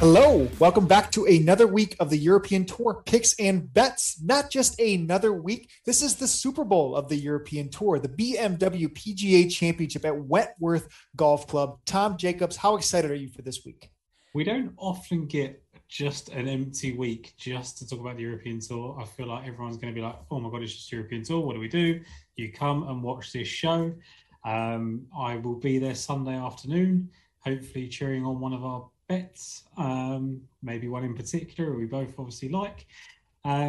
Hello, welcome back to another week of the European Tour Picks and Bets. Not just another week, this is the Super Bowl of the European Tour, the BMW PGA Championship at Wentworth Golf Club. Tom Jacobs, how excited are you for this week? We don't often get just an empty week just to talk about the European Tour. I feel like everyone's going to be like, oh my God, it's just European Tour. What do? You come and watch this show. I will be there Sunday afternoon, hopefully cheering on one of our bets, maybe one in particular we both obviously like, but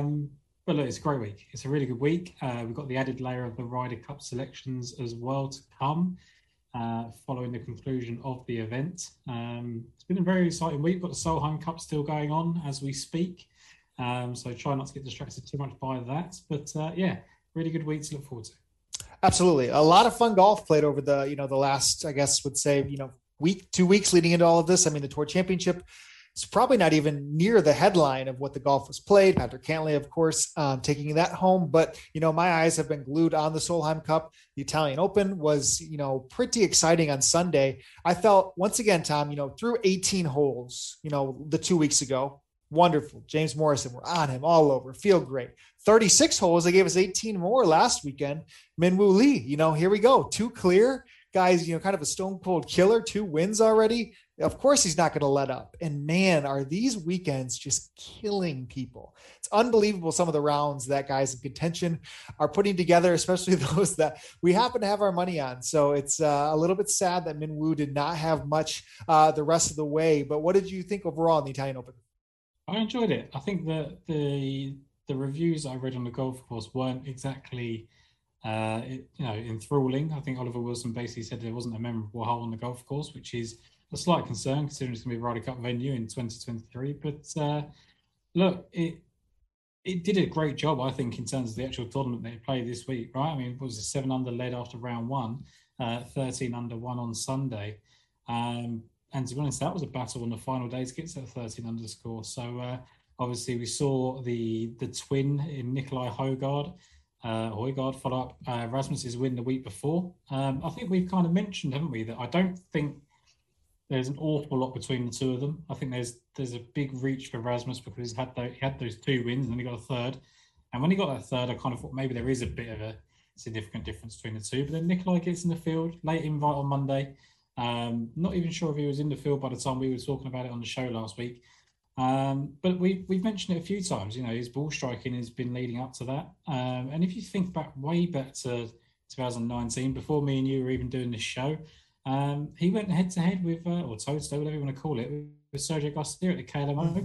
look, it's a great week. It's a really good week. We've got the added layer of the Ryder Cup selections as well to come following the conclusion of the event. It's been a very exciting week. We've got the Solheim Cup still going on as we speak, so try not to get distracted too much by that, but yeah, really good week to look forward to. Absolutely, a lot of fun golf played over the the last, I guess would say, week, 2 weeks leading into all of this. I mean, the Tour Championship is probably not even near the headline of what the golf was played. Patrick Cantlay, of course, taking that home. But, my eyes have been glued on the Solheim Cup. The Italian Open was, pretty exciting on Sunday. I felt, once again, Tom, through 18 holes, the 2 weeks ago, wonderful. James Morrison, we're on him all over. Feel great. 36 holes. They gave us 18 more last weekend. Minwoo Lee, here we go. Two clear. Guys, kind of a stone cold killer, 2 wins already. Of course, he's not going to let up. And man, are these weekends just killing people? It's unbelievable. Some of the rounds that guys in contention are putting together, especially those that we happen to have our money on. So it's a little bit sad that Minwoo did not have much the rest of the way. But what did you think overall in the Italian Open? I enjoyed it. I think that the reviews I read on the golf course weren't exactly enthralling. I think Oliver Wilson basically said there wasn't a memorable hole on the golf course, which is a slight concern considering it's going to be a Ryder Cup venue in 2023. But look, it did a great job, I think, in terms of the actual tournament they played this week, right? I mean, it was a 7-under lead after round one, 13-under one on Sunday. And to be honest, that was a battle on the final day to get to that 13-under score. So obviously we saw the twin in Nikolai Højgaard, Højgaard follow up Rasmus's win the week before. I think we've kind of mentioned, haven't we, that I don't think there's an awful lot between the two of them. I think there's a big reach for Rasmus because he had those 2 wins and then he got a third. And when he got that third, I kind of thought maybe there is a bit of a significant difference between the two. But then Nikolai gets in the field, late invite on Monday. Not even sure if he was in the field by the time we were talking about it on the show last week. But we've mentioned it a few times, his ball striking has been leading up to that. And if you think back way back to 2019, before me and you were even doing this show, he went head-to-head with, or toe-to-toe, whatever you want to call it, with Sergio Garcia at the KLM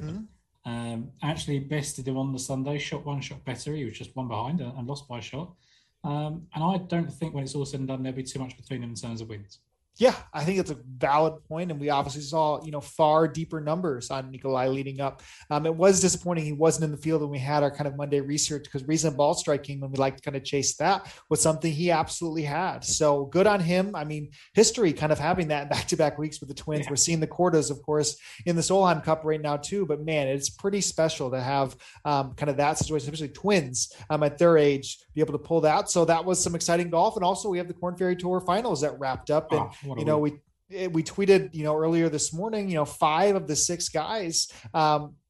Open. Actually bested him on the Sunday, shot one shot better. He was just one behind and lost by a shot. And I don't think when it's all said and done, there'll be too much between them in terms of wins. Yeah, I think it's a valid point. And we obviously saw, far deeper numbers on Nikolai leading up. It was disappointing he wasn't in the field when we had our kind of Monday research, because recent ball striking, when we like to kind of chase that, was something he absolutely had. So good on him. I mean, history kind of having that back-to-back weeks with the Twins. Yeah. We're seeing the Cordas, of course, in the Solheim Cup right now too. But man, it's pretty special to have kind of that situation, especially Twins at their age, be able to pull that. So that was some exciting golf. And also we have the Korn Ferry Tour Finals that wrapped up. And we tweeted, earlier this morning, 5 of the 6 guys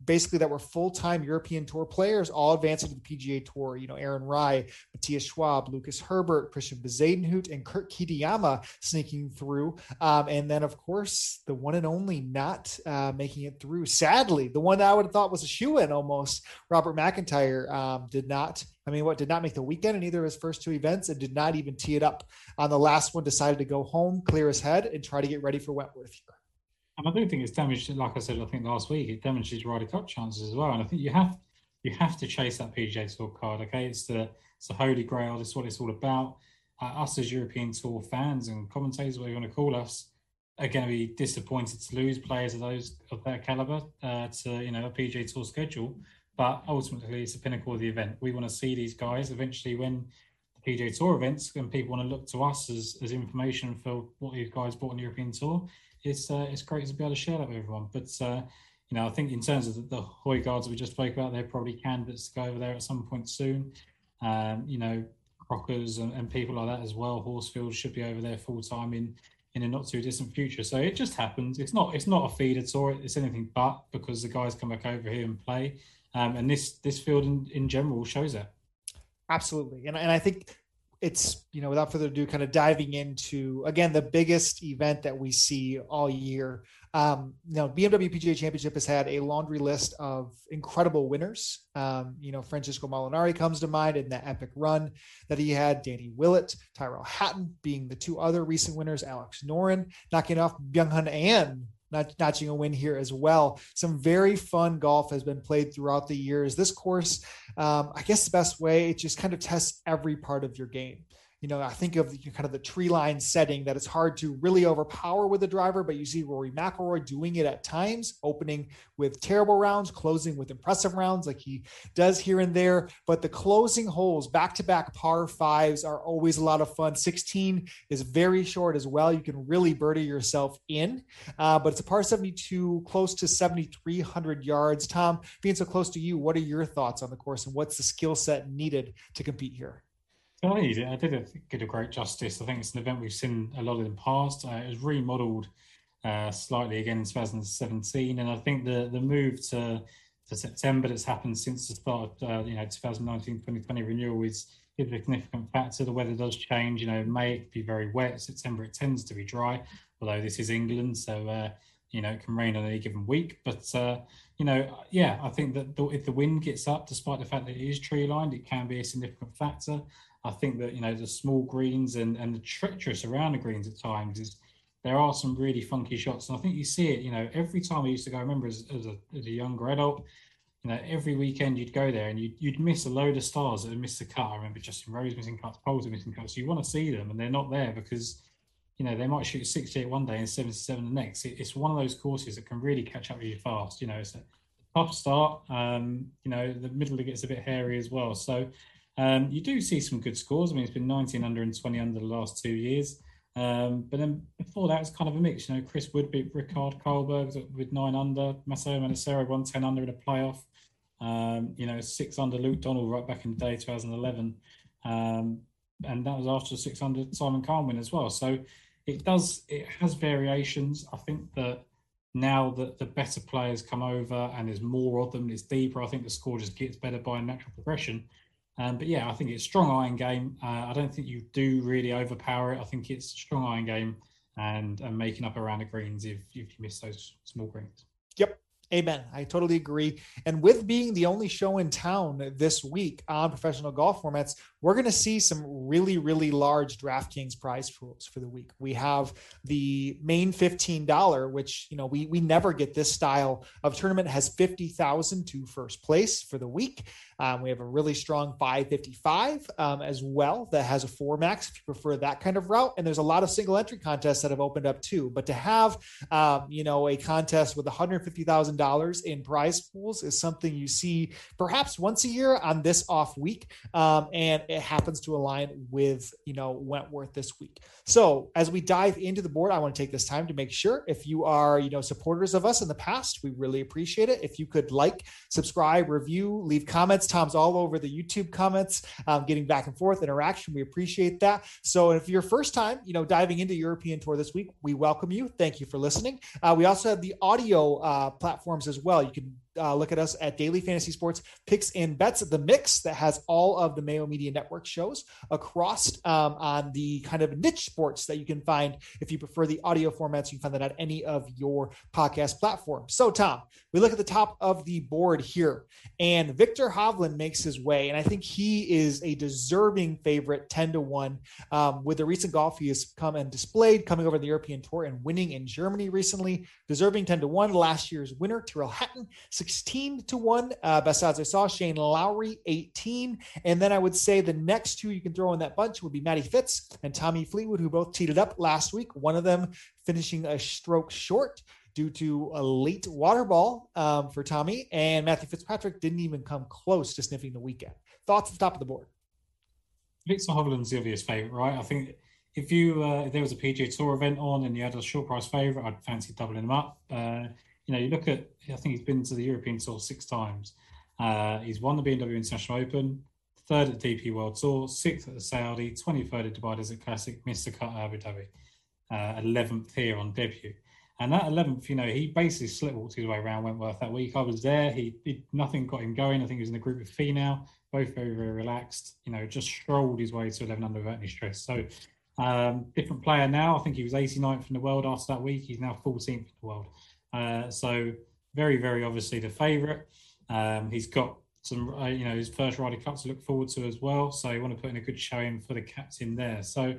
basically that were full-time European Tour players all advancing to the PGA Tour. Aaron Rye, Matthias Schwab, Lucas Herbert, Christiaan Bezuidenhout, and Kurt Kitayama sneaking through. And then, of course, the one and only not making it through. Sadly, the one that I would have thought was a shoo-in almost, Robert McIntyre, did not make the weekend in either of his first 2 events and did not even tee it up on the last one, decided to go home, clear his head, and try to get ready for Wentworth here. And I do think it's damaged, like I said, I think last week, it damaged his Ryder Cup chances as well. And I think you have to chase that PGA Tour card, okay? It's the holy grail. That's what it's all about. Us as European Tour fans and commentators, whatever you want to call us, are going to be disappointed to lose players of that caliber to a PGA Tour schedule. But ultimately, it's the pinnacle of the event. We want to see these guys eventually when the PGA Tour events, and people want to look to us as information for what these guys bought on the European Tour. It's great to be able to share that with everyone. But I think in terms of the Højgaards we just spoke about, they're probably candidates to go over there at some point soon. Crockers and people like that as well. Horsfield should be over there full time in in the not too distant future. So it just happens. It's not a feed at all. It's anything but, because the guys come back over here and play. And this field in general shows that. Absolutely. And I think it's, without further ado, kind of diving into, again, the biggest event that we see all year. Now, BMW PGA Championship has had a laundry list of incredible winners. Francesco Molinari comes to mind in that epic run that he had. Danny Willett, Tyrell Hatton being the two other recent winners. Alex Noren knocking off Byung-hun Ahn, notching a win here as well. Some very fun golf has been played throughout the years. This course, I guess the best way, it just kind of tests every part of your game. I think of kind of the tree line setting that it's hard to really overpower with a driver, but you see Rory McIlroy doing it at times, opening with terrible rounds, closing with impressive rounds like he does here and there. But the closing holes, back-to-back par fives, are always a lot of fun. 16 is very short as well. You can really birdie yourself in, but it's a par 72, close to 7,300 yards. Tom, being so close to you, what are your thoughts on the course and what's the skill set needed to compete here? I did a great justice. I think it's an event we've seen a lot in the past. It was remodeled slightly again in 2017, and I think the move to September that's happened since the start of 2019-2020 renewal is a significant factor. The weather does change. May it be very wet. September it tends to be dry, although this is England, so it can rain on any given week. But I think that if the wind gets up, despite the fact that it is tree lined, it can be a significant factor. I think that, the small greens and the treacherous around the greens at times, is there are some really funky shots. And I think you see it, every time I used to go, I remember as a younger adult, every weekend you'd go there and you'd miss a load of stars that had missed the cut. I remember Justin Rose missing cuts, Poulter missing cuts. So you want to see them and they're not there because, they might shoot 68 one day and 77 the next. It's one of those courses that can really catch up with you fast. It's a tough start. The middle gets a bit hairy as well. So, you do see some good scores. I mean, it's been 19 under and 20 under the last 2 years. But then before that, it's kind of a mix. Chris Wood beat Rickard Karlberg with 9 under. Matteo Manacera won 10 under in a playoff. 6 under Luke Donald right back in the day, 2011. And that was after the 6 under Simon Cahn win as well. So it has variations. I think that now that the better players come over and there's more of them, it's deeper. I think the score just gets better by natural progression. I think it's strong iron game. I don't think you do really overpower it. I think it's strong iron game and making up around the greens if you miss those small greens. Yep. Amen. I totally agree. And with being the only show in town this week on professional golf formats, we're going to see some really, really large DraftKings prize pools for the week. We have the main $15, which, we never get this style of tournament, has $50,000 to first place for the week. We have a really strong $555 as well that has a 4 max if you prefer that kind of route. And there's a lot of single entry contests that have opened up too. But to have, a contest with $150,000 in prize pools is something you see perhaps once a year on this off week. And it happens to align with, Wentworth this week. So as we dive into the board, I want to take this time to make sure if you are, supporters of us in the past, we really appreciate it. If you could like, subscribe, review, leave comments. Tom's all over the YouTube comments, getting back and forth interaction. We appreciate that. So if your first time, diving into European Tour this week, we welcome you. Thank you for listening. We also have the audio platforms as well. You can look at us at Daily Fantasy Sports Picks and Bets, the mix that has all of the Mayo Media Network shows across on the kind of niche sports that you can find. If you prefer the audio formats, you can find that at any of your podcast platforms. So Tom, we look at the top of the board here and Viktor Hovland makes his way. And I think he is a deserving favorite 10-1 with the recent golf he has come and displayed coming over the European Tour and winning in Germany recently, deserving 10-1. Last year's winner, Tyrell Hatton, 16-1. Best odds I saw, Shane Lowry, 18. And then I would say the next two you can throw in that bunch would be Matty Fitz and Tommy Fleetwood, who both teed it up last week. One of them finishing a stroke short due to a late water ball for Tommy. And Matthew Fitzpatrick didn't even come close to sniffing the weekend. Thoughts at the top of the board? Viktor Hovland's the obvious favorite, right? I think if there was a PGA Tour event on and you had a short price favorite, I'd fancy doubling him up. You look at, I think he's been to the European Tour 6 times. He's won the BMW International Open, 3rd at DP World Tour, 6th at the Saudi, 23rd at Dubai Desert Classic, missed the cut at Abu Dhabi. 11th here on debut. And that 11th, you know, he basically slip-walked his way around Wentworth that week. I was there. Nothing got him going. I think he was in the group with Fee now. Both very, very relaxed. You know, just strolled his way to 11 under without any stress. So, different player now. I think he was 89th in the world after that week. He's now 14th in the world. So, very, very obviously the favourite. He's got some, you know, his first Ryder Cup to look forward to as well. So, you want to put in a good showing for the captain there. So,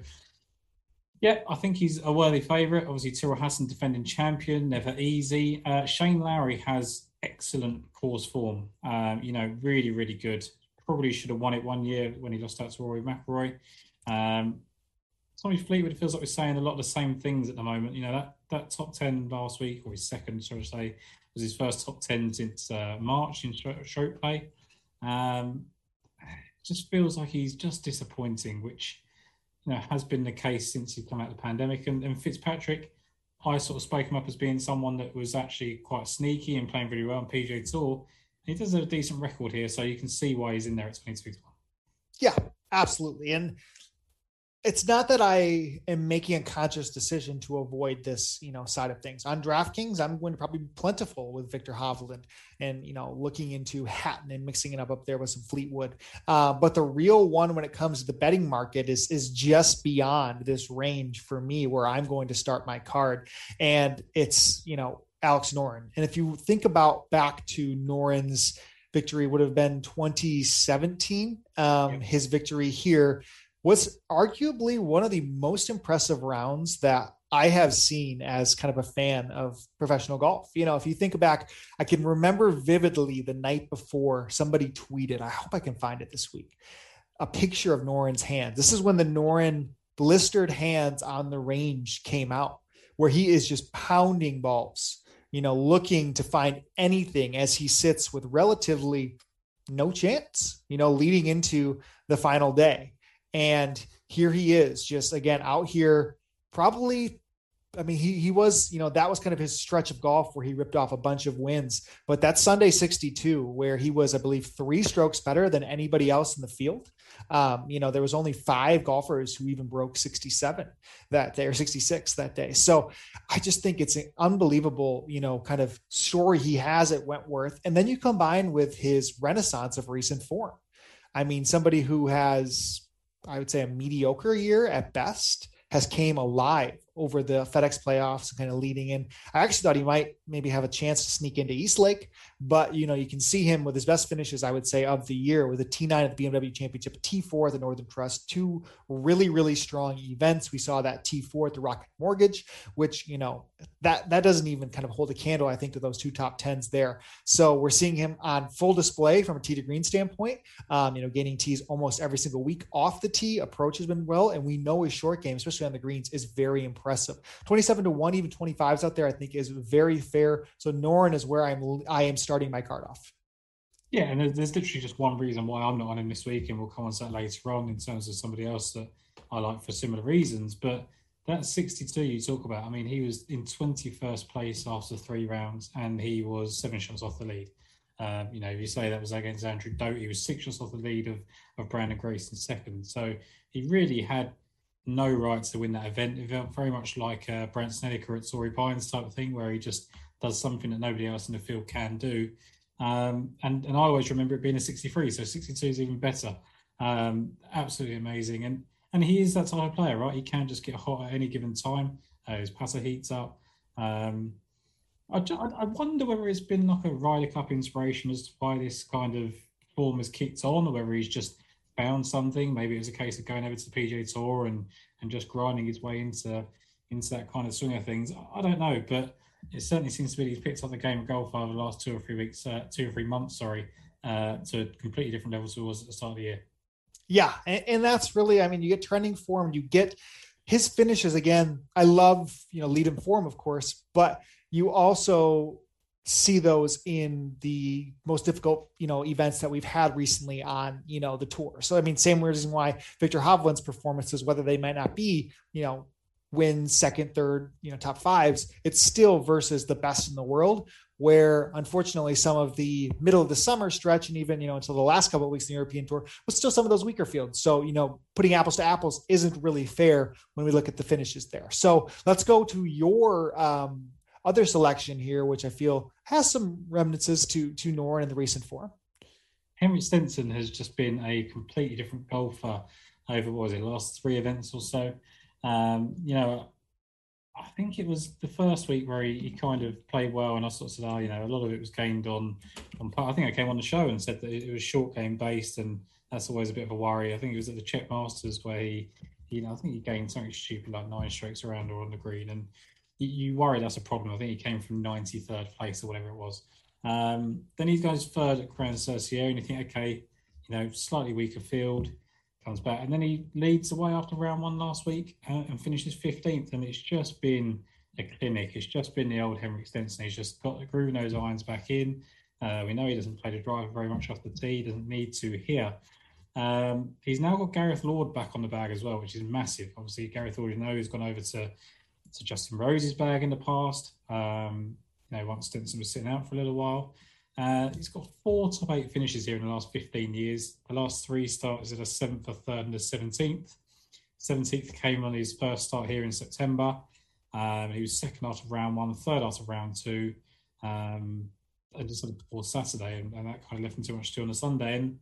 yeah, I think he's a worthy favourite. Obviously, Tyrell Hatton, defending champion, never easy. Shane Lowry has excellent course form. You know, really, really good. Probably should have won it one year when he lost out to Rory McIlroy. Tommy Fleetwood feels like we're saying a lot of the same things at the moment. You know, that top 10 last week, or his second, shall I say, was his first top 10 since March in stroke play. Just feels like he's just disappointing, which... you know, has been the case since he's come out of the pandemic. And Fitzpatrick, I sort of spoke him up as being someone that was actually quite sneaky and playing really well on PGA Tour. He does have a decent record here, so you can see why he's in there at 22 to 1. Yeah, absolutely. And it's not that I am making a conscious decision to avoid this, you know, side of things. On DraftKings, I'm going to probably be plentiful with Viktor Hovland and, you know, looking into Hatton and mixing it up there with some Fleetwood. But the real one when it comes to the betting market is just beyond this range for me where I'm going to start my card. And it's, you know, Alex Noren. And if you think about back to Noren's victory would have been 2017, his victory here was arguably one of the most impressive rounds that I have seen as kind of a fan of professional golf. You know, if you think back, I can remember vividly the night before somebody tweeted, I hope I can find it this week, a picture of Noren's hands. This is when the Noren blistered hands on the range came out, where he is just pounding balls, you know, looking to find anything as he sits with relatively no chance, you know, leading into the final day. And here he is just again out here probably, I mean, he was, you know, that was kind of his stretch of golf where he ripped off a bunch of wins, but that Sunday 62 where he was, I believe, 3 strokes better than anybody else in the field. You know, there was only 5 golfers who even broke 67 that day or 66 that day. So I just think it's an unbelievable, you know, kind of story he has at Wentworth. And then you combine with his renaissance of recent form. I mean, somebody who has, I would say, a mediocre year at best has came alive over the FedEx playoffs and kind of leading in. I actually thought he might maybe have a chance to sneak into Eastlake, but you know, you can see him with his best finishes, I would say, of the year with a T9 at the BMW Championship, a T4 at the Northern Trust, 2 really, really strong events. We saw that T4 at the Rocket Mortgage, which, you know, that doesn't even kind of hold a candle, I think, to those 2 top 10s there. So we're seeing him on full display from a tee to green standpoint, you know, gaining tees almost every single week off the tee. Approach has been well, and we know his short game, especially on the greens, is very impressive. 27 to 1, even 25s out there, I think is very fair. So Noren is where I am starting my card off. Yeah, and there's literally just one reason why I'm not on him this week, and we'll come on to that later on in terms of somebody else that I like for similar reasons. But that 62 you talk about, I mean, he was in 21st place after 3 rounds, and he was 7 shots off the lead. You know, if you say that was against Andrew Doty, he was 6 shots off the lead of Brandon Grace in second. So he really had no right to win that event. It felt very much like Brent Snedeker at Torrey Pines type of thing, where he just does something that nobody else in the field can do. And I always remember it being a 63, so 62 is even better. Absolutely amazing. And he is that type of player, right? He can just get hot at any given time. His putter heats up. I wonder whether it's been like a Ryder Cup inspiration as to why this kind of form has kicked on, or whether he's just found something. Maybe it was a case of going over to the PGA Tour and just grinding his way into that kind of swing of things. I don't know, but it certainly seems to be he's picked up the game of golf over the last 2 or 3 months, to a completely different level to it was at the start of the year. Yeah, and that's really, I mean, you get trending form, you get his finishes again. I love, you know, lead and form, of course, but you also see those in the most difficult, you know, events that we've had recently on, you know, the tour. So, I mean, same reason why Viktor Hovland's performances, whether they might not be, you know, win second, third, top fives, it's still versus the best in the world, where unfortunately some of the middle of the summer stretch and even, until the last couple of weeks in the European Tour was still some of those weaker fields. So, putting apples to apples isn't really fair when we look at the finishes there. So let's go to your other selection here, which I feel has some remnants to Noren in the recent form. Henrik Stenson has just been a completely different golfer over, last three events or so. I think it was the first week where he kind of played well, and I sort of said, a lot of it was gained on I think I came on the show and said that it was short game based, and that's always a bit of a worry. I think it was at the Czech Masters where he I think he gained something stupid like 9 strokes around or on the green, and you worry that's a problem. I think he came from 93rd place or whatever it was. Then he's got his third at Gran Circe, and you think, okay, slightly weaker field. Comes back, and then he leads away after round one last week and finishes 15th, and it's just been a clinic. It's just been the old Henrik Stenson. He's just got the groove, those irons back in. We know he doesn't play the driver very much off the tee. He doesn't need to here. He's now got Gareth Lord back on the bag as well, which is massive. Obviously, Gareth Lord, has gone over to Justin Rose's bag in the past. Once Stenson was sitting out for a little while. He's got 4 top 8 finishes here in the last 15 years. The last 3 starts at a 7th, a 3rd and a 17th. 17th came on his first start here in September. He was 2nd out of round 1, 3rd out of round 2. And just before Saturday, and that kind of left him too much to do on a Sunday. And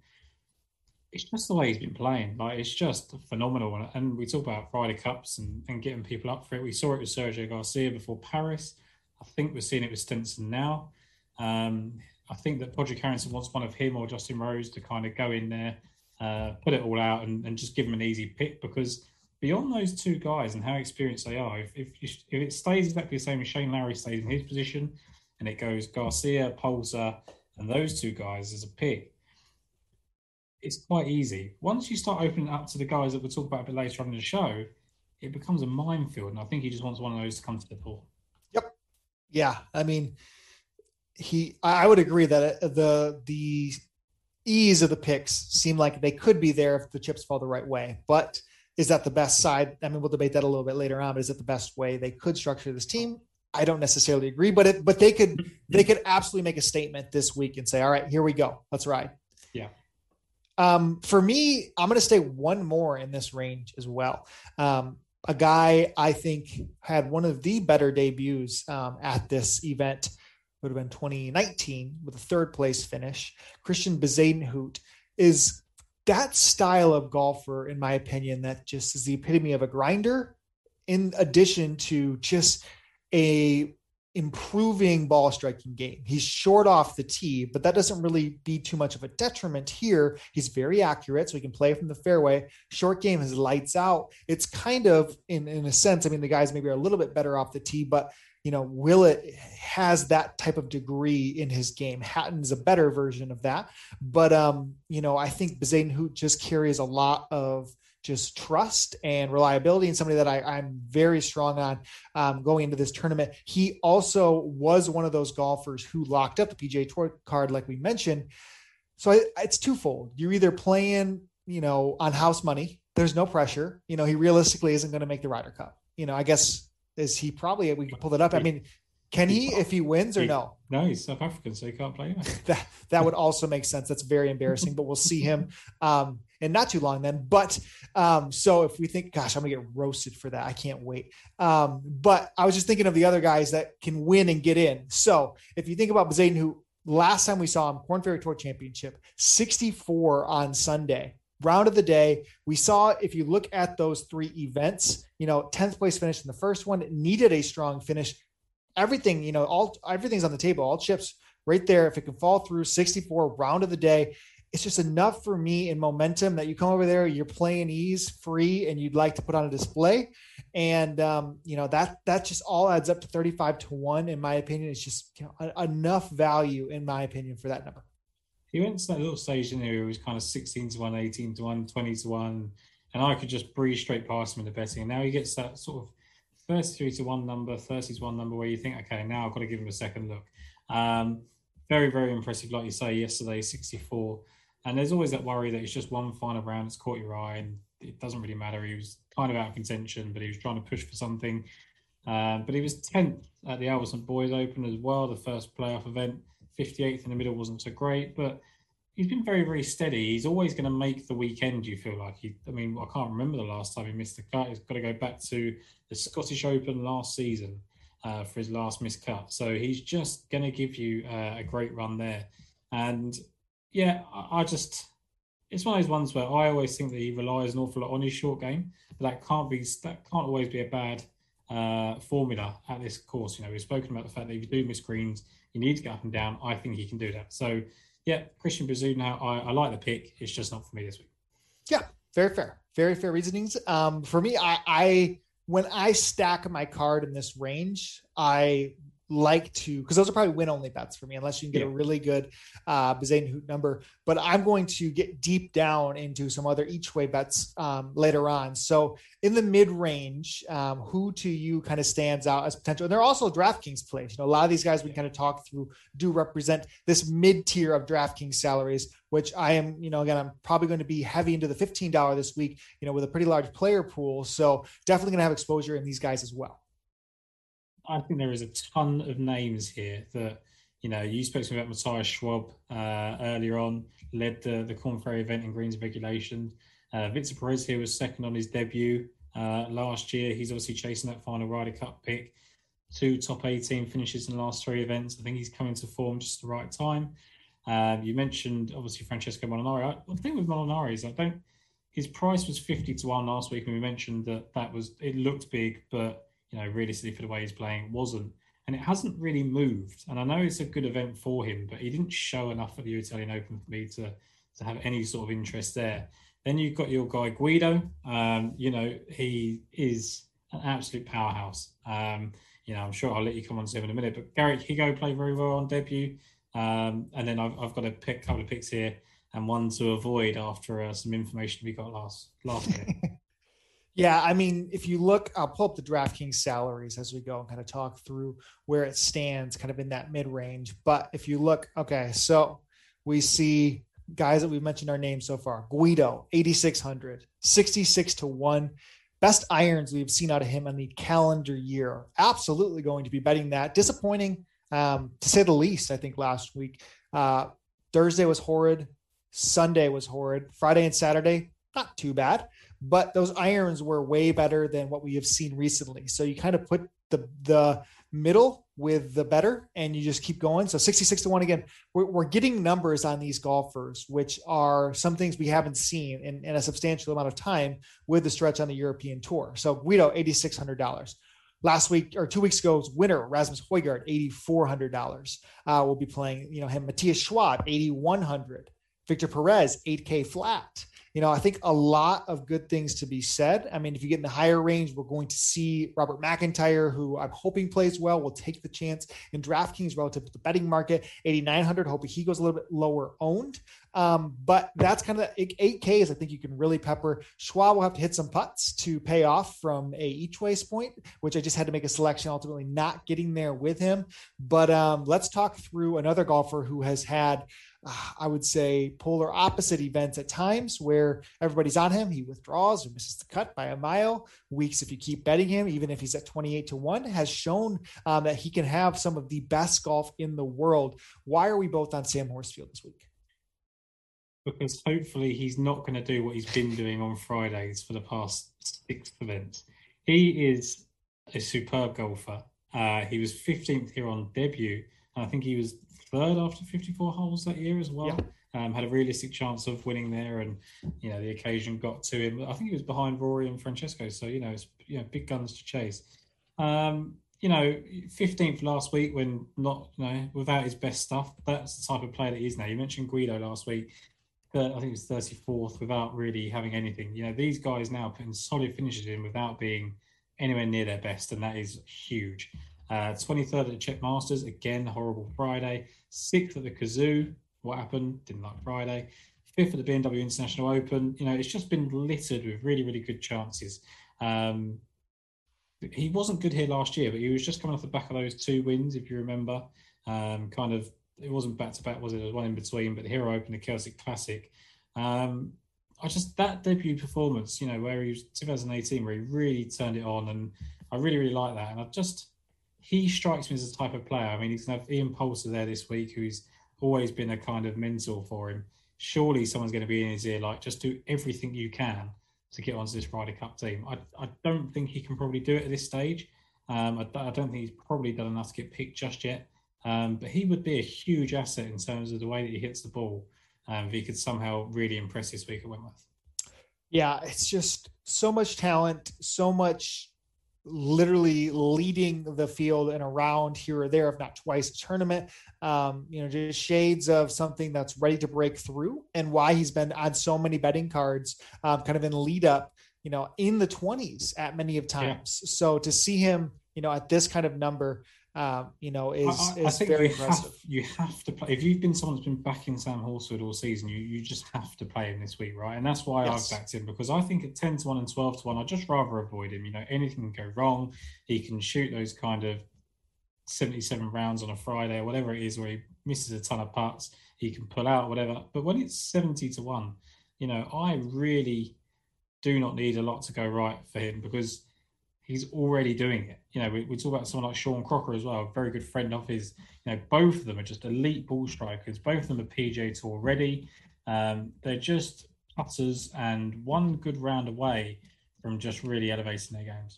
it's just the way he's been playing. It's just phenomenal. And we talk about Ryder Cups and getting people up for it. We saw it with Sergio Garcia before Paris. I think we're seeing it with Stenson now. I think that Pádraig Harrington wants one of him or Justin Rose to kind of go in there, put it all out and just give him an easy pick, because beyond those two guys and how experienced they are, if it stays exactly the same as Shane Lowry stays in his position and it goes Garcia, Poulter and those two guys as a pick, it's quite easy. Once you start opening it up to the guys that we'll talk about a bit later on in the show, it becomes a minefield, and I think he just wants one of those to come to the fore. Yep. Yeah. I would agree that the ease of the picks seem like they could be there if the chips fall the right way, but is that the best side? We'll debate that a little bit later on, but is it the best way they could structure this team? I don't necessarily agree, but they could absolutely make a statement this week and say, all right, here we go. Let's ride. Yeah. For me, I'm going to stay one more in this range as well. A guy I think had one of the better debuts at this event. Would have been 2019 with a 3rd place finish. Christiaan Bezuidenhout is that style of golfer, in my opinion, that just is the epitome of a grinder, in addition to just a improving ball striking game. He's short off the tee, but that doesn't really be too much of a detriment here. He's very accurate, so he can play from the fairway. Short game is lights out. It's kind of, in a sense, the guys maybe are a little bit better off the tee, but Willett has that type of degree in his game. Hatton's a better version of that. But, I think Bezuidenhout just carries a lot of just trust and reliability, and somebody that I'm very strong on going into this tournament. He also was one of those golfers who locked up the PGA Tour card, like we mentioned. So it's twofold. You're either playing, on house money. There's no pressure. He realistically isn't going to make the Ryder Cup. I guess... Is he probably, we can pull it up. Can he, if he wins or no? No, he's South African, so he can't play. That would also make sense. That's very embarrassing, but we'll see him in not too long then. But so if we think, gosh, I'm going to get roasted for that. I can't wait. But I was just thinking of the other guys that can win and get in. So if you think about Bezuidenhout, who last time we saw him, Korn Ferry Tour Championship, 64 on Sunday. Round of the day, we saw, if you look at those 3 events, 10th place finish in the first one, it needed a strong finish. Everything, everything's on the table, all chips right there. If it can fall through, 64 round of the day, it's just enough for me in momentum that you come over there, you're playing ease free, and you'd like to put on a display. And that just all adds up to 35-1. In my opinion, it's just enough value in my opinion for that number. He went to that little stage in there, it was kind of 16-1, 18-1, 20-1, and I could just breeze straight past him in the betting. And now he gets that sort of 33-1 number, 30-1 number, where you think, okay, now I've got to give him a second look. Very, very impressive, like you say, yesterday, 64. And there's always that worry that it's just one final round that's caught your eye and it doesn't really matter. He was kind of out of contention, but he was trying to push for something. But he was 10th at the Albertson Boys Open as well, the first playoff event. 58th in the middle wasn't so great, but he's been very, very steady. He's always going to make the weekend, you feel like. I can't remember the last time he missed the cut. He's got to go back to the Scottish Open last season for his last missed cut. So he's just going to give you a great run there. And yeah, it's one of those ones where I always think that he relies an awful lot on his short game, but that can't always be a bad formula at this course. We've spoken about the fact that if you do miss greens, you need to get up and down. I think he can do that. So yeah, Christiaan Bezuidenhout, I like the pick. It's just not for me this week. Yeah, very fair reasonings. For me, I when I stack my card in this range, I like to, because those are probably win only bets for me, unless you can get a really good Bezuidenhout number. But I'm going to get deep down into some other each way bets later on. So in the mid range, who to you kind of stands out as potential? And they're also DraftKings plays. A lot of these guys we kind of talk through do represent this mid tier of DraftKings salaries, which I am, I'm probably going to be heavy into the $15 this week, with a pretty large player pool. So definitely going to have exposure in these guys as well. I think there is a ton of names here that, you spoke to me about Matthias Schwab earlier on, led the Corn Ferry event in greens regulation. Victor Perez here was second on his debut last year. He's obviously chasing that final Ryder Cup pick. 2 top 18 finishes in the last 3 events. I think he's coming to form just the right time. You mentioned, obviously, Francesco Molinari. The thing with Molinari is his price was 50-1 last week, and we mentioned that it looked big, but realistically for the way he's playing, it wasn't. And it hasn't really moved. And I know it's a good event for him, but he didn't show enough at the Italian Open for me to have any sort of interest there. Then you've got your guy Guido. He is an absolute powerhouse. I'm sure I'll let you come on to him in a minute, but Garrett Higo played very well on debut. And then I've got a couple of picks here and one to avoid after some information we got last minute. Yeah, if you look, I'll pull up the DraftKings salaries as we go and kind of talk through where it stands kind of in that mid-range. But if you look, okay, so we see guys that we've mentioned our names so far. Guido, 8,600, 66-1. Best irons we've seen out of him on the calendar year. Absolutely going to be betting that. Disappointing, to say the least, I think, last week. Thursday was horrid. Sunday was horrid. Friday and Saturday, not too bad. But those irons were way better than what we have seen recently. So you kind of put the middle with the better and you just keep going. So 66-1 again, we're getting numbers on these golfers, which are some things we haven't seen in a substantial amount of time with the stretch on the European tour. So Guido, $8,600. Last week or 2 weeks ago's winner, Rasmus Højgaard, $8,400. We'll be playing, him. Matthias Schwab, $8,100. Victor Perez, $8,000 flat. I think a lot of good things to be said. If you get in the higher range, we're going to see Robert McIntyre, who I'm hoping plays well, will take the chance in DraftKings relative to the betting market, 8,900. Hoping he goes a little bit lower owned. But that's kind of the $8,000 is I think you can really pepper. Schwab will have to hit some putts to pay off from a each ways point, which I just had to make a selection, ultimately not getting there with him. But let's talk through another golfer who has had, I would say, polar opposite events at times where everybody's on him. He withdraws or misses the cut by a mile. Weeks, if you keep betting him, even if he's at 28-1, has shown that he can have some of the best golf in the world. Why are we both on Sam Horsfield this week? Because hopefully he's not going to do what he's been doing on Fridays for the past 6 events. He is a superb golfer. He was 15th here on debut. And I think he was 3rd after 54 holes that year as well. Yeah. Had a realistic chance of winning there, and the occasion got to him. I think he was behind Rory and Francesco, so it's big guns to chase. 15th last week when not without his best stuff. That's the type of player that he is now. You mentioned Guido last week, but I think it was 34th without really having anything. These guys now putting solid finishes in without being anywhere near their best, and that is huge. 23rd at the Czech Masters, again, horrible Friday. 6th at the Kazoo, what happened? Didn't like Friday. 5th at the BMW International Open. It's just been littered with really, really good chances. He wasn't good here last year, but he was just coming off the back of those 2 wins, if you remember, kind of it wasn't back-to-back, was it? It was one in between, but the Hero Open, the Celtic Classic. I just, that debut performance, you know, where he was 2018, where he really turned it on, and I really, really like that. And I just, he strikes me as the type of player. I mean, he's going to have Ian Poulter there this week, who's always been a kind of mentor for him. Surely someone's going to be in his ear, like, just do everything you can to get onto this Ryder Cup team. I don't think he can probably do it at this stage. I don't think he's probably done enough to get picked just yet. But he would be a huge asset in terms of the way that he hits the ball. If he could somehow really impress this week at Wentworth. Yeah, it's just so much talent, so much literally leading the field and around here or there, if not twice a tournament, you know, just shades of something that's ready to break through, and why he's been on so many betting cards, kind of in lead up, you know, in the 20s at many of times. Yeah. So to see him, you know, at this kind of number, you know, is very impressive. You have to play. If you've been someone that's been backing Sam Horsfield all season, you just have to play him this week, right? And that's why I've backed him, because I think at 10-1 and 12-1, I'd just rather avoid him. You know, anything can go wrong. He can shoot those kind of 77 rounds on a Friday or whatever it is, where he misses a ton of putts, he can pull out, whatever. But when it's 70-1, you know, I really do not need a lot to go right for him, because he's already doing it. You know, we talk about someone like Sean Crocker as well, a very good friend of his. You know, both of them are just elite ball strikers. Both of them are PGA Tour ready. They're just putters and one good round away from just really elevating their games.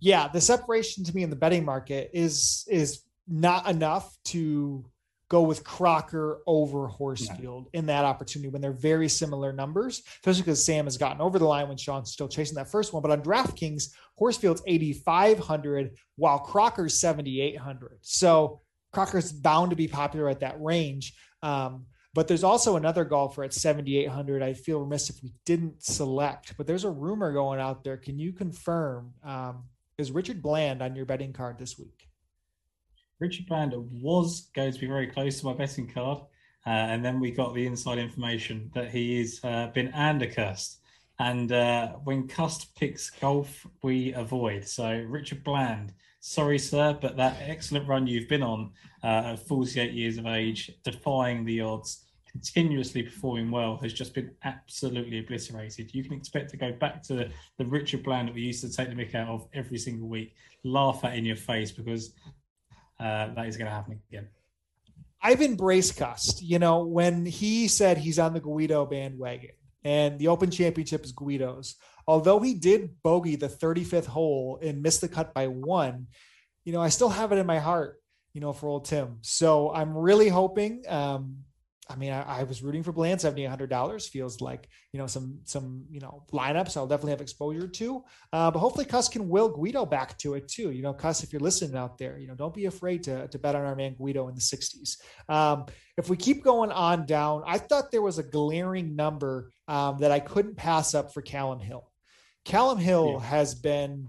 Yeah, the separation to me in the betting market is not enough to go with Crocker over Horsfield in that opportunity when they're very similar numbers, especially because Sam has gotten over the line when Sean's still chasing that first one. But on DraftKings, Horsfield's 8,500 while Crocker's 7,800. So Crocker's bound to be popular at that range. But there's also another golfer at 7,800. I feel remiss if we didn't select, but there's a rumor going out there. Can you confirm, is Richard Bland on your betting card this week? Richard Bland was going to be very close to my betting card. And then we got the inside information that he is been and accursed. And when Cust picks golf, we avoid. So Richard Bland, sorry, sir, but that excellent run you've been on at 48 years of age, defying the odds, continuously performing well, has just been absolutely obliterated. You can expect to go back to the Richard Bland that we used to take the mick out of every single week, laugh at in your face, because that is going to happen again. I've embraced Cust, you know, when he said he's on the Guido bandwagon and the Open Championship is Guido's, although he did bogey the 35th hole and missed the cut by one, you know, I still have it in my heart, you know, for old Tim. So I'm really hoping, I mean, I was rooting for Bland. $7,800 feels like, you know, some, you know, lineups I'll definitely have exposure to, but hopefully Cus can will Guido back to it too. You know, Cus, if you're listening out there, you know, don't be afraid to bet on our man Guido in the 60s. If we keep going on down, I thought there was a glaring number that I couldn't pass up for Callum Hill. Callum Hill has been,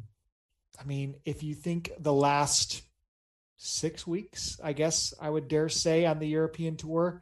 I mean, if you think the last 6 weeks, I guess I would dare say on the European Tour,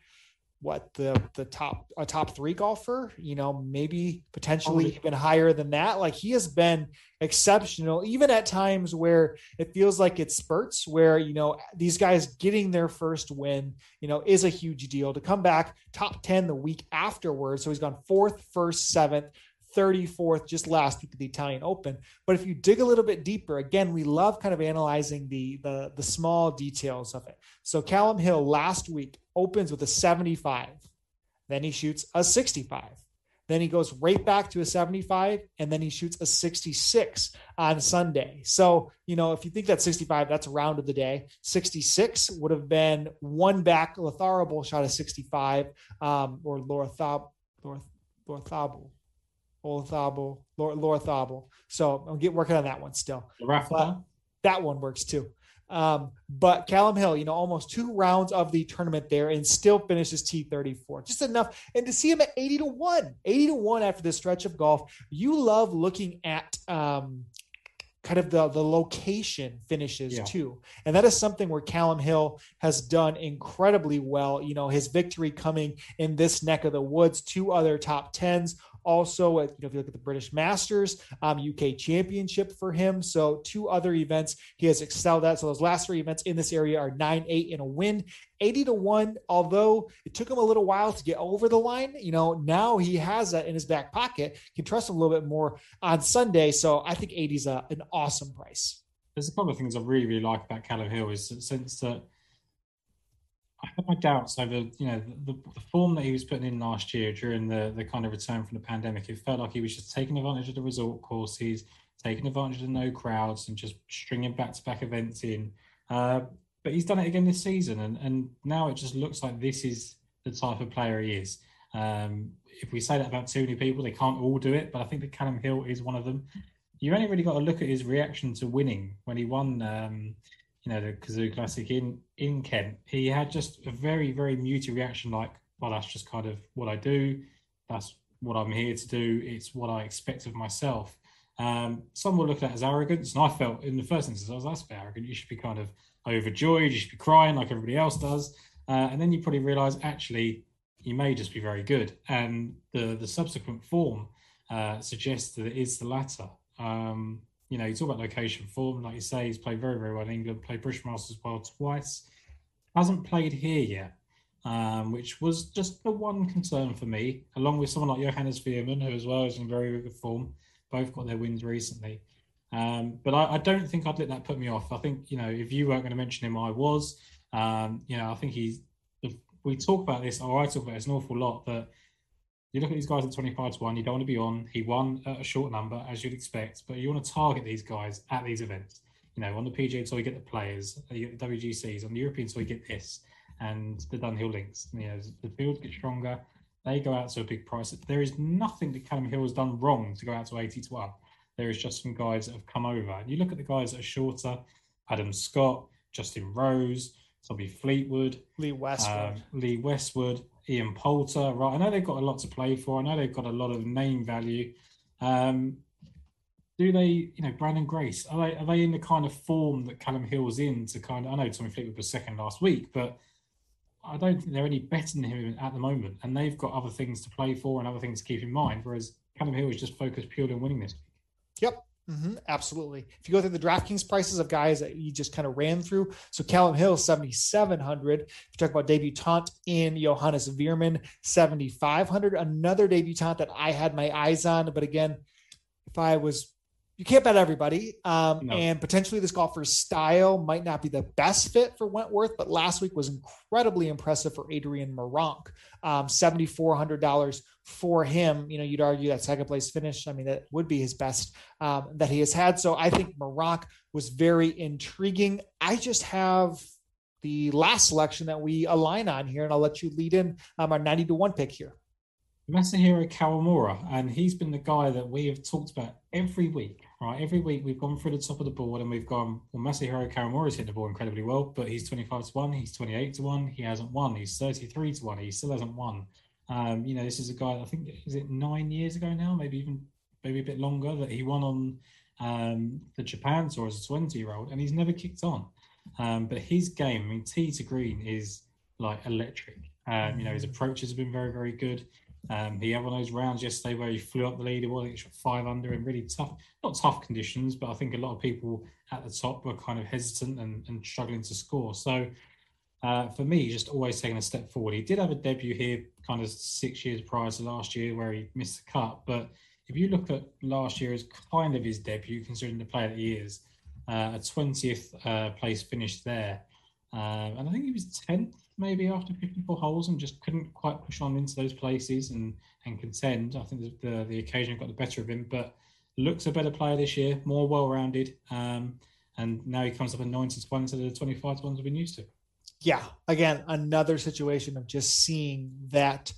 what the top three golfer, you know, maybe potentially even higher than that. Like, he has been exceptional, even at times where it feels like it spurts where, you know, these guys getting their first win, you know, is a huge deal to come back top 10 the week afterwards. So he's gone 4th, 1st, 7th, 34th, just last week at the Italian Open. But if you dig a little bit deeper, again, we love kind of analyzing the small details of it. So Callum Hill last week opens with a 75, then he shoots a 65, then he goes right back to a 75, and then he shoots a 66 on Sunday. So, you know, if you think that 65, that's a round of the day. 66 would have been one back. Lothario shot a 65, or Lorthable. So I'll get working on that one still. That one works too. But Callum Hill, you know, almost 2 rounds of the tournament there and still finishes T34. Just enough. And to see him at 80 to 1 after this stretch of golf, you love looking at kind of the location finishes too. And that is something where Callum Hill has done incredibly well. You know, his victory coming in this neck of the woods, 2 other top 10s, Also, if you look at the British Masters, UK Championship for him. So two other events he has excelled at. So those last three events in this area are 9-8 and a win, 80-1. Although it took him a little while to get over the line, now he has that in his back pocket. Can trust him a little bit more on Sunday. So I think 80 is an awesome price. There's a couple of things I really, really like about Callum Hill is that since I had my doubts over, the form that he was putting in last year during the kind of return from the pandemic. It felt like he was just taking advantage of the resort courses, taking advantage of the no crowds, and just stringing back-to-back events in. But he's done it again this season, and now it just looks like this is the type of player he is. If we say that about too many people, they can't all do it, but I think that Callum Hill is one of them. You only really got to look at his reaction to winning when he won, the Kazoo Classic in Kent. He had just a very, very muted reaction, like, well, that's just kind of what I do. That's what I'm here to do. It's what I expect of myself. Some will look at it as arrogance, and I felt in the first instance, I was, that's a bit arrogant. You should be kind of overjoyed. You should be crying like everybody else does. And then you probably realise, actually, you may just be very good. And the subsequent form suggests that it is the latter. You talk about location form, like you say, he's played very, very well in England, played British Masters well twice, hasn't played here yet, which was just the one concern for me, along with someone like Johannes Veerman, who as well is in very good form. Both got their wins recently. But I don't think I'd let that put me off. I think, if you weren't going to mention him, I was. I think we talk about this, or I talk about this an awful lot, but you look at these guys at 25-1, you don't want to be on. He won at a short number, as you'd expect, but you want to target these guys at these events. On the PGA Tour, you get the players, you get the WGCs. On the European Tour, you get this, and the Dunhill links. The field gets stronger. They go out to a big price. There is nothing that Callum Hill has done wrong to go out to 80-1. There is just some guys that have come over. And you look at the guys that are shorter, Adam Scott, Justin Rose, Tommy Fleetwood, Lee Westwood, Ian Poulter, right? I know they've got a lot to play for. I know they've got a lot of name value. Do they, Brandon Grace, are they in the kind of form that Callum Hill's in to kind of, I know Tommy Fleetwood was second last week, but I don't think they're any better than him at the moment. And they've got other things to play for and other things to keep in mind, whereas Callum Hill is just focused purely on winning this week. Yep. Mm-hmm, absolutely. If you go through the DraftKings prices of guys that you just kind of ran through, so Callum Hill, 7,700. If you talk about debutante in Johannes Veerman, 7,500. Another debutante that I had my eyes on, but again, you can't bet everybody. No. And potentially this golfer's style might not be the best fit for Wentworth, but last week was incredibly impressive for Adrian Moronk. $7,400 for him. You'd argue that second place finish, that would be his best that he has had. So I think Moronk was very intriguing. I just have the last selection that we align on here, and I'll let you lead in our 90-1 pick here. Masahiro Kawamura, and he's been the guy that we have talked about every week, right? Every week we've gone through the top of the board and we've gone, well, Masahiro Kawamura's hit the ball incredibly well, but he's 25-1, he's 28-1, he hasn't won, he's 33-1, he still hasn't won. This is a guy that I think, is it 9 years ago now, maybe a bit longer, that he won on the Japan Tour as a 20-year-old, and he's never kicked on. But his game, tee to green is like electric. His approaches have been very, very good. He had one of those rounds yesterday where he flew up the leaderboard. I think he shot 5 under in really tough, not tough conditions, but I think a lot of people at the top were kind of hesitant and struggling to score. So for me, just always taking a step forward. He did have a debut here kind of 6 years prior to last year where he missed the cut. But if you look at last year as kind of his debut, considering the player that he is, a 20th place finish there. And I think he was 10th maybe after 54 holes and just couldn't quite push on into those places and contend. I think the occasion got the better of him, but looks a better player this year, more well-rounded. And now he comes up at 90-1 instead of the 25-1s we've been used to. Yeah, again, another situation of just seeing that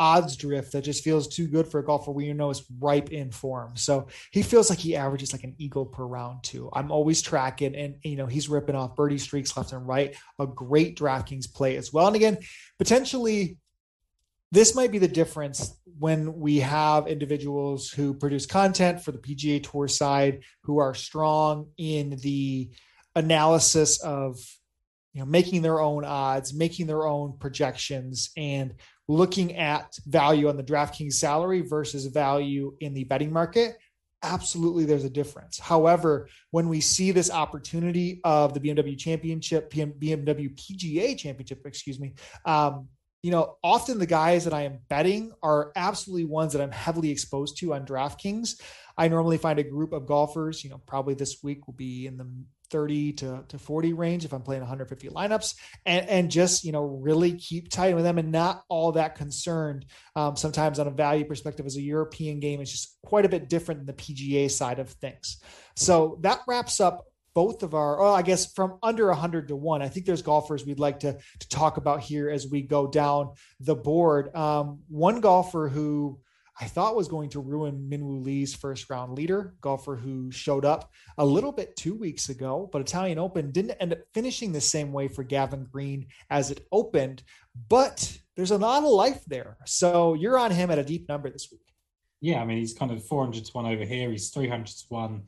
odds drift that just feels too good for a golfer we is ripe in form. So he feels like he averages like an eagle per round too. I'm always tracking and, he's ripping off birdie streaks left and right, a great DraftKings play as well. And again, potentially this might be the difference when we have individuals who produce content for the PGA Tour side, who are strong in the analysis of, making their own odds, making their own projections, and looking at value on the DraftKings salary versus value in the betting market, absolutely there's a difference. However, when we see this opportunity of the BMW PGA Championship, often the guys that I am betting are absolutely ones that I'm heavily exposed to on DraftKings. I normally find a group of golfers, probably this week will be in the 30 to 40 range if I'm playing 150 lineups, and just, really keep tight with them and not all that concerned. Sometimes on a value perspective, as a European game, it's just quite a bit different than the PGA side of things. So that wraps up both of our, from under 100 to 1, I think there's golfers we'd like to talk about here as we go down the board. One golfer who I thought was going to ruin Minwoo Lee's first round leader, golfer who showed up a little bit 2 weeks ago, but Italian Open didn't end up finishing the same way for Gavin Green as it opened, but there's a lot of life there. So you're on him at a deep number this week. Yeah. I mean, he's kind of 400 to 1 over here. He's 300 to 1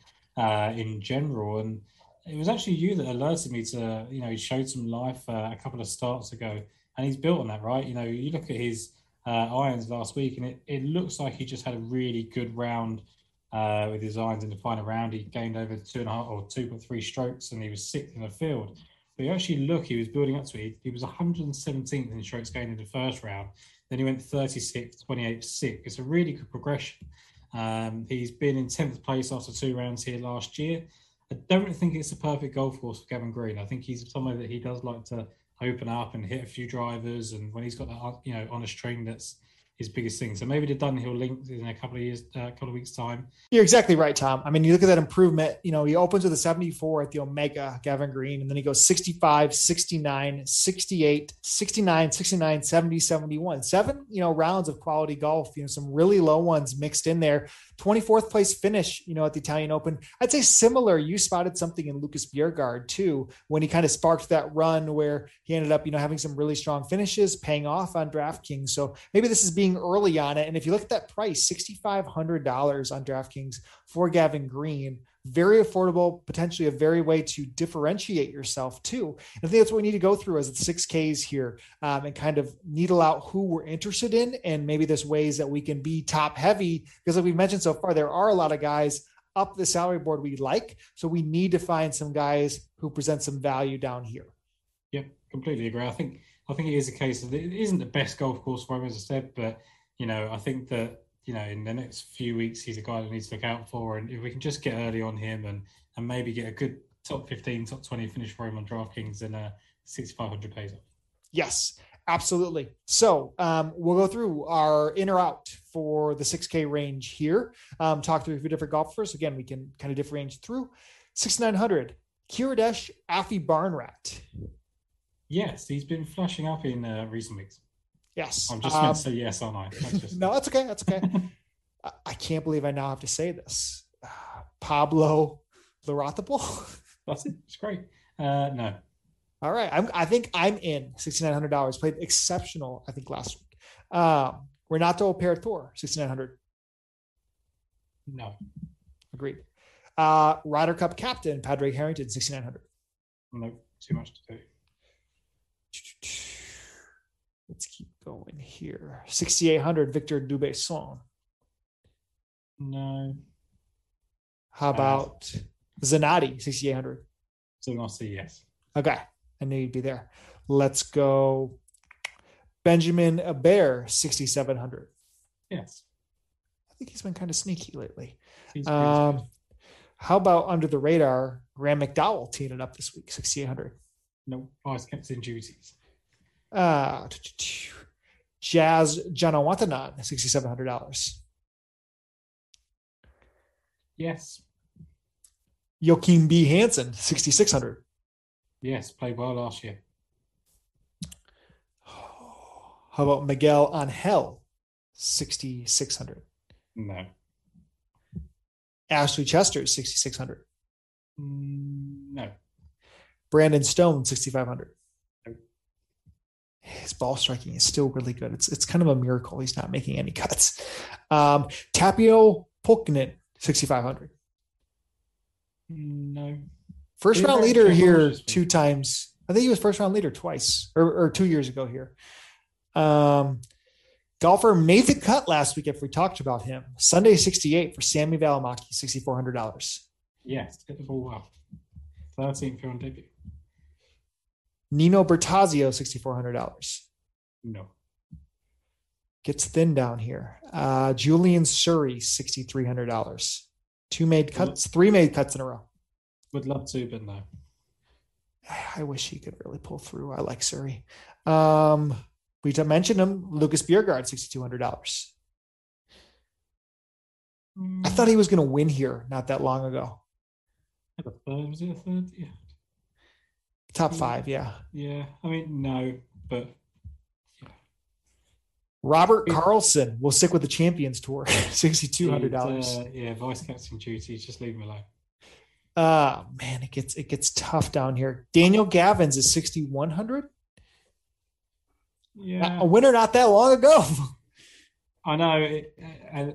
in general. And it was actually you that alerted me to, he showed some life a couple of starts ago, and he's built on that, right? You look at his, irons last week, and it looks like he just had a really good round with his irons in the final round. He gained over 2.3 strokes, and he was sixth in the field. But you actually look, he was building up to it. He was 117th in strokes gained in the first round. Then he went 36th, 28th, 6th. It's a really good progression. He's been in 10th place after two rounds here last year. I don't think it's the perfect golf course for Gavin Green. I think he's somewhere that he does like to open up and hit a few drivers, and when he's got that, on a string, that's his biggest thing. So maybe the Dunhill link in a couple of weeks' time. You're exactly right, Tom. I mean, you look at that improvement. He opens with a 74 at the Omega, Gavin Green, and then he goes 65, 69, 68, 69, 69, 70, 71. 7, rounds of quality golf, some really low ones mixed in there. 24th place finish, at the Italian Open. I'd say similar. You spotted something in Lucas Bjerregaard too, when he kind of sparked that run where he ended up, having some really strong finishes paying off on DraftKings. So maybe this is being early on it. And if you look at that price, $6,500 on DraftKings for Gavin Green, very affordable, potentially a very way to differentiate yourself too. And I think that's what we need to go through as the 6Ks here, and kind of needle out who we're interested in. And maybe there's ways that we can be top heavy, because like we've mentioned so far, there are a lot of guys up the salary board we like. So we need to find some guys who present some value down here. Yep, completely agree. I think it is a case of, it isn't the best golf course for him, as I said, but, I think that, in the next few weeks, he's a guy that needs to look out for. And if we can just get early on him and maybe get a good top 15, top 20 finish for him on DraftKings, and 6,500 pays off. Yes, absolutely. So we'll go through our in or out for the 6K range here. Talk through a few different golfers. Again, we can kind of differentiate through 6,900. Kiridesh Affibarnrat. Yes, he's been flashing up in recent weeks. Yes. I'm just meant to say yes, aren't I? No, that's okay. That's okay. I can't believe I now have to say this. Pablo Larrazábal. That's it. It's great. No. All right. I think I'm in. $6,900. Played exceptional, I think, last week. Renato Perator, $6,900. No. Agreed. Ryder Cup captain, Pádraig Harrington, $6,900. No, too much to do. Let's keep going here. 6,800, Victor Dubuisson. No. How about Zanotti, 6,800? Zanotti, yes. Okay. I knew you'd be there. Let's go. Benjamin Hebert, 6,700. Yes. I think he's been kind of sneaky lately. How about under the radar, Graham McDowell teed it up this week, 6,800. No, vice captain duties. Jazz Janawatanan, $6,700. Yes. Joachim B. Hansen, $6,600. Yes, played well last year. How about Miguel Angel, $6,600? No. Ashley Chester, $6,600. No. Brandon Stone, 6,500. His ball striking is still really good. It's kind of a miracle he's not making any cuts. Tapio Polkinen, 6,500. No. First round leader here two times. I think he was first round leader twice or 2 years ago here. Golfer made the cut last week if we talked about him. Sunday 68 for Sammy Valimaki, $6,400. Yes, hit the ball well. 13th on debut. Nino Bertazio, $6,400. No. Gets thin down here. Julian Surrey, $6,300. Two made cuts, three made cuts in a row. Would love to, but no. I wish he could really pull through. I like Surrey. We mentioned him, Lucas Bjerregaard, $6,200. I thought he was going to win here not that long ago. Was he a third? Yeah. Top five, yeah. Yeah, I mean, no, but... Yeah. Robert Carlson will stick with the Champions Tour, $6,200. Yeah, vice captain duty, just leave him alone. Man, it gets tough down here. Daniel Gavins is $6,100. Yeah, a winner not that long ago. I know,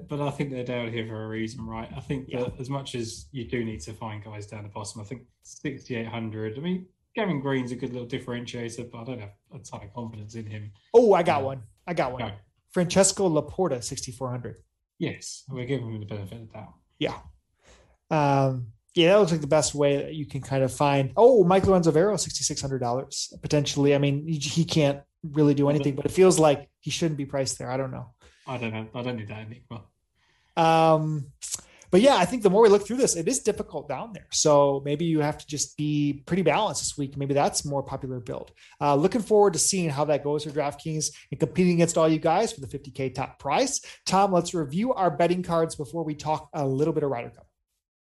but I think they're down here for a reason, right? I think that as much as you do need to find guys down the bottom, I think 6,800. I mean, Gavin Green's a good little differentiator, but I don't have a ton of confidence in him. Oh, I got one. No. Francesco Laporta, 6,400. Yes, we're giving him the benefit of the doubt. Yeah. Yeah, that looks like the best way that you can kind of find. Oh, Mike Lorenzo-Vero, $6,600 potentially. I mean, he can't really do anything, but it feels like he shouldn't be priced there. I don't know. I don't need that anymore. But yeah, I think the more we look through this, it is difficult down there. So maybe you have to just be pretty balanced this week. Maybe that's more popular build. Looking forward to seeing how that goes for DraftKings and competing against all you guys for the $50K top prize. Tom, let's review our betting cards before we talk a little bit of Ryder Cup.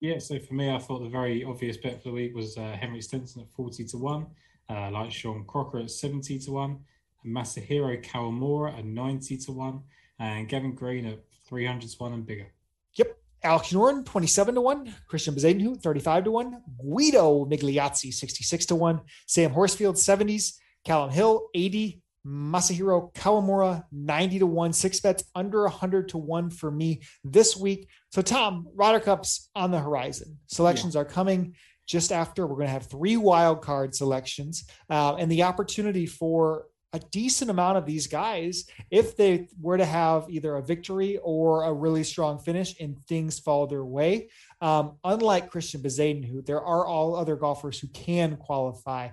Yeah, so for me, I thought the very obvious bet for the week was Henrik Stenson at 40-1, like Sean Crocker at 70-1, Masahiro Kawamura at 90-1, and Gavin Green at 300-1 and bigger. Yep. Alex Noren, 27-1. Christiaan Bezuidenhout, 35-1. Guido Migliozzi, 66-1. Sam Horsfield, 70s. Callum Hill, 80. Masahiro Kawamura, 90-1. Six bets under 100-1 for me this week. So, Tom, Ryder Cup's on the horizon. Selections are coming just after. We're going to have three wild card selections and the opportunity for a decent amount of these guys, if they were to have either a victory or a really strong finish and things fall their way. Unlike Christiaan Bezuidenhout, there are all other golfers who can qualify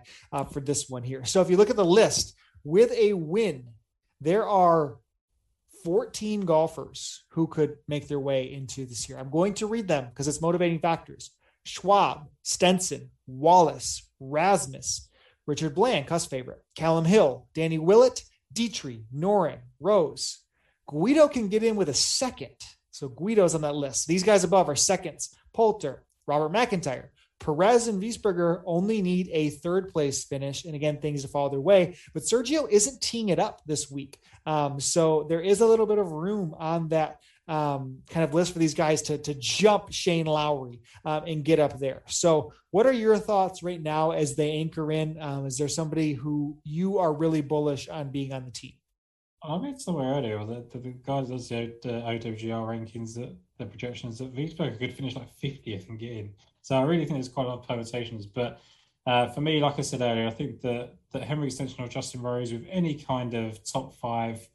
for this one here. So if you look at the list with a win, there are 14 golfers who could make their way into this year. I'm going to read them because it's motivating factors. Schwab, Stenson, Wallace, Rasmus, Richard Bland, Cuss favorite, Callum Hill, Danny Willett, Dietrich, Noren, Rose. Guido can get in with a second. So Guido's on that list. These guys above are seconds. Poulter, Robert McIntyre, Perez and Wiesberger only need a third place finish. And again, things to fall their way, but Sergio isn't teeing it up this week. So there is a little bit of room on that kind of list for these guys to jump Shane Lowry and get up there. So what are your thoughts right now as they anchor in? Is there somebody who you are really bullish on being on the team? I read somewhere earlier that the guys that said OWGR rankings, that the projections that Wiesberger could finish like 50th and get in. So I really think there's quite a lot of permutations. But for me, like I said earlier, I think that Henrik Stenson or Justin Rose with any kind of top five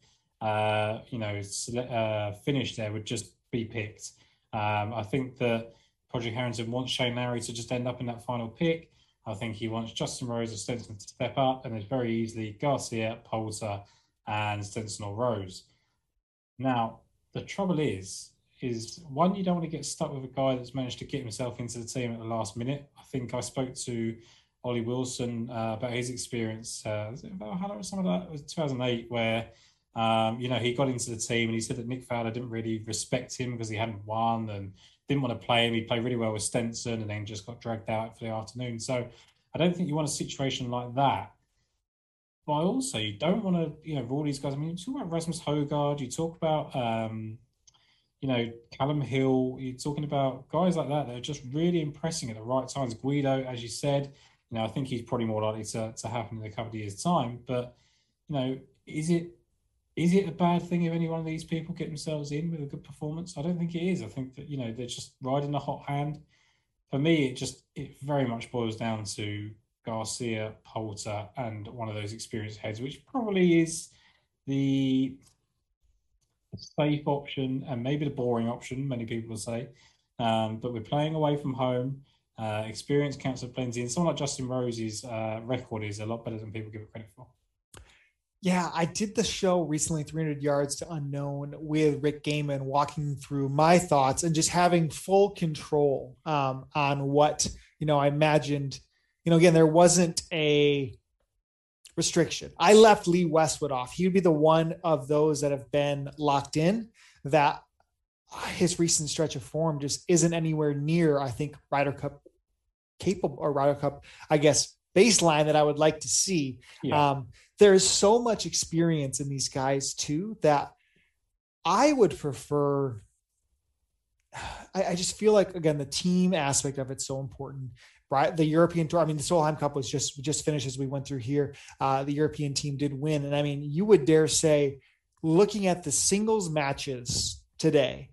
finish there would just be picked. I think that Pádraig Harrington wants Shane Lowry to just end up in that final pick. I think he wants Justin Rose or Stenson to step up, and it's very easily Garcia, Poulter, and Stenson or Rose. Now, the trouble is one, you don't want to get stuck with a guy that's managed to get himself into the team at the last minute. I think I spoke to Ollie Wilson about his experience. Was it about how long was some of that? It was 2008 where... he got into the team and he said that Nick Fowler didn't really respect him because he hadn't won and didn't want to play him. He played really well with Stenson and then just got dragged out for the afternoon. So I don't think you want a situation like that. But also, you don't want to, rule these guys. I mean, you talk about Rasmus Højgaard, you talk about, Callum Hill. You're talking about guys like that that are just really impressing at the right times. Guido, as you said, I think he's probably more likely to happen in a couple of years' time. But, is it a bad thing if any one of these people get themselves in with a good performance? I don't think it is. I think that, they're just riding a hot hand. For me, it very much boils down to Garcia, Poulter, and one of those experienced heads, which probably is the safe option and maybe the boring option, many people will say. But we're playing away from home. Experience counts for plenty. And someone like Justin Rose's record is a lot better than people give it credit for. Yeah, I did the show recently, 300 Yards to Unknown, with Rick Gaiman, walking through my thoughts and just having full control on what, you know, I imagined. You know, again, there wasn't a restriction. I left Lee Westwood off. He would be the one of those that have been locked in that his recent stretch of form just isn't anywhere near, I think, Ryder Cup capable, or Ryder Cup, I guess, baseline that I would like to see. Yeah. There is so much experience in these guys too, that I would prefer. I just feel like, again, the team aspect of it's so important, right? The European tour, I mean, the Solheim Cup was just finished as we went through here. The European team did win. And I mean, you would dare say, looking at the singles matches today,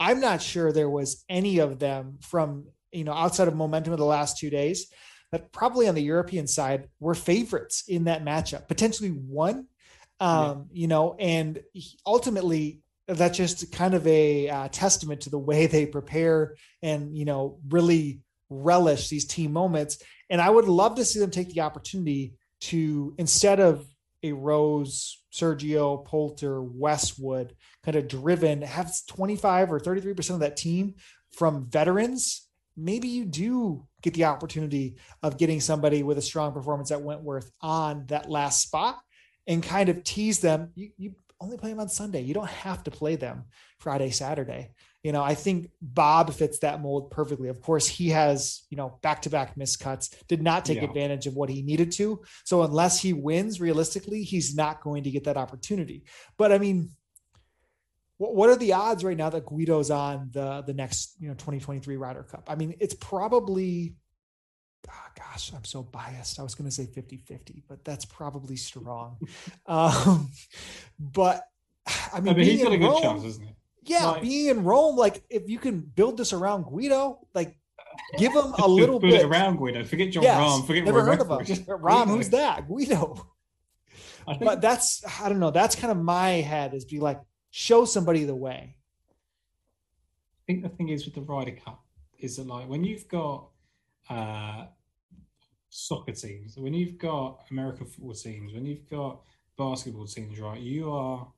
I'm not sure there was any of them from, you know, outside of momentum of the last 2 days, but probably on the European side were favorites in that matchup, potentially one, you know, and ultimately that's just kind of a testament to the way they prepare and, you know, really relish these team moments. And I would love to see them take the opportunity to, instead of a Rose, Sergio, Poulter, Westwood kind of driven, have 25 or 33% of that team from veterans. Maybe you do get the opportunity of getting somebody with a strong performance at Wentworth on that last spot and kind of tease them. You only play them on Sunday. You don't have to play them Friday, Saturday. You know, I think Bob fits that mold perfectly. Of course, he has, you know, back-to-back miscuts, did not take advantage of what he needed to. So unless he wins, realistically, he's not going to get that opportunity. But I mean, what are the odds right now that Guido's on the next, you know, 2023 Ryder Cup? I mean, it's probably, gosh, I'm so biased. I was going to say 50-50, but that's probably strong. But I mean, but he's got a good chance, isn't he? Yeah. Like, being in Rome, like if you can build this around Guido, like give him a little bit. Build it around Guido. Forget John Rahm. Forget never Rory heard of him. Rahm, who's that? Guido. But that's, I don't know. That's kind of my head, is be like, show somebody the way. I think the thing is with the Ryder Cup is that, like, when you've got soccer teams, when you've got American football teams, when you've got basketball teams, right, you are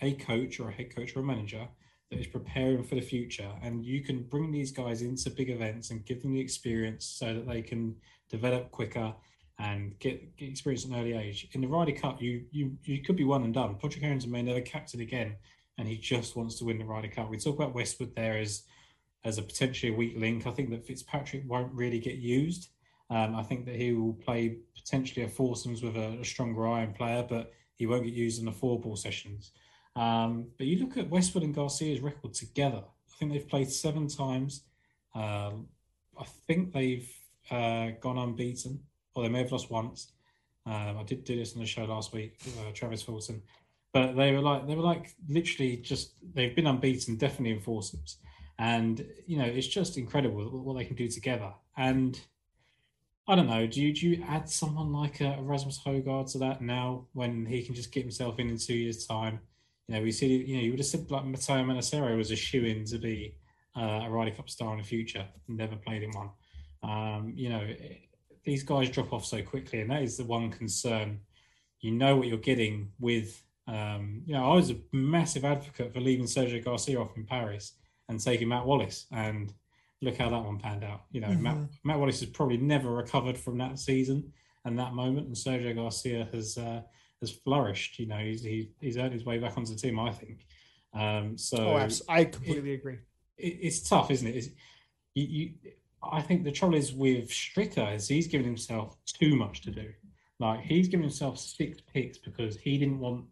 a coach or a head coach or a manager that is preparing for the future, and you can bring these guys into big events and give them the experience so that they can develop quicker and get experience at an early age. In the Ryder Cup, you could be one and done. Pádraig Harrington may never captain again, and he just wants to win the Ryder Cup. We talk about Westwood there as a potentially weak link. I think that Fitzpatrick won't really get used. I think that he will play potentially a foursomes with a stronger iron player, but he won't get used in the four ball sessions. But you look at Westwood and Garcia's record together. I think they've played 7 times. I think they've gone unbeaten. Or they may have lost once. I did do this on the show last week, Travis Fulton. But they were like literally just, they've been unbeaten, definitely in foursomes. And, you know, it's just incredible what they can do together. And I don't know, do you add someone like a Rasmus Højgaard to that now, when he can just get himself in 2 years' time? You know, we see, you know, you would have said like Matteo Manacero was a shoo-in to be a Ryder Cup star in the future, and never played in one. You know, these guys drop off so quickly, and that is the one concern. You know what you're getting with, you know, I was a massive advocate for leaving Sergio Garcia off in Paris and taking Matt Wallace, and look how that one panned out. You know, Matt Wallace has probably never recovered from that season and that moment, and Sergio Garcia has flourished. You know, he's earned his way back onto the team, I think. I completely agree. It's tough, isn't it? I think the trouble is with Stricker is he's given himself too much to do. Like, he's given himself 6 picks because he didn't want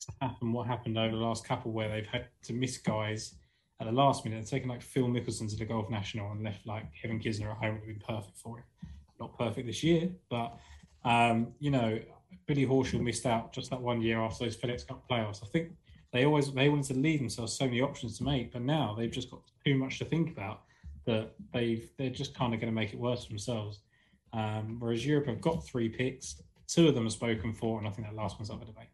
to happen what happened over the last couple, where they've had to miss guys at the last minute. They've taken like Phil Mickelson to the Golf National and left like Kevin Kisner at home. It would have been perfect for him. Not perfect this year, but, you know, Billy Horschel missed out just that one year after those FedEx Cup playoffs. I think they wanted to leave themselves so many options to make, but now they've just got too much to think about, that they're just kind of going to make it worse for themselves. Whereas Europe have got 3 picks, 2 of them are spoken for, and I think that last one's up for debate.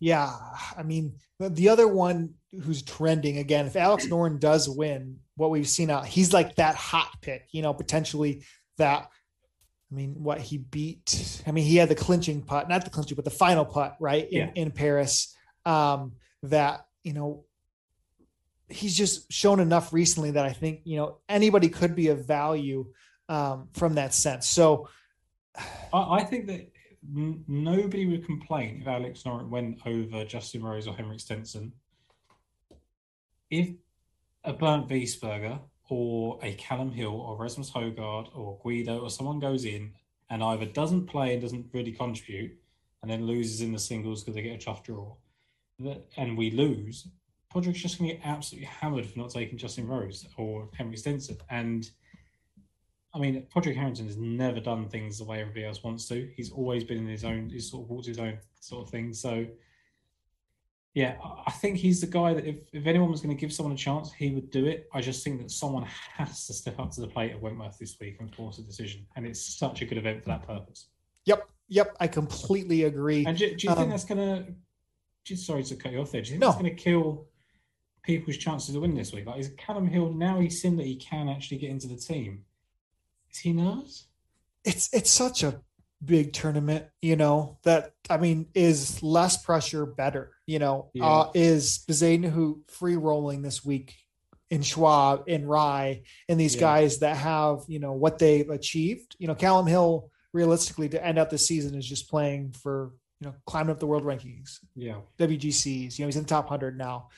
Yeah, I mean, the other one who's trending again, if Alex Noren does win, what we've seen out, he's like that hot pick, you know, potentially that. I mean, what he beat, I mean, he had the clinching putt, not the clinching, but the final putt, right, in Paris, that, you know, he's just shown enough recently that I think, you know, anybody could be of value from that sense. So I think that nobody would complain if Alex Noren went over Justin Rose or Henrik Stenson. If a Bernt Wiesberger or a Callum Hill or Rasmus Højgaard or Guido or someone goes in and either doesn't play and doesn't really contribute and then loses in the singles because they get a tough draw and we lose, Pádraig's just going to get absolutely hammered for not taking Justin Rose or Henrik Stenson. And I mean, Pádraig Harrington has never done things the way everybody else wants to. He's always been in his own, he's sort of walked his own sort of thing. So yeah, I think he's the guy that if anyone was going to give someone a chance, he would do it. I just think that someone has to step up to the plate at Wentworth this week and force a decision. And it's such a good event for that purpose. Yep. I completely agree. And do you think that's going to, sorry to cut you off there, do you think that's going to kill people's chances to win this week? Like, is Callum Hill, now he's seen that he can actually get into the team, is he nervous? It's such a big tournament, you know, that, I mean, is less pressure better, you know, is Bezuidenhout free rolling this week in Schwab and Rye and these guys that have, you know, what they've achieved, you know, Callum Hill realistically to end up the season is just playing for, you know, climbing up the world rankings, WGCs, you know, he's in the top 100 now.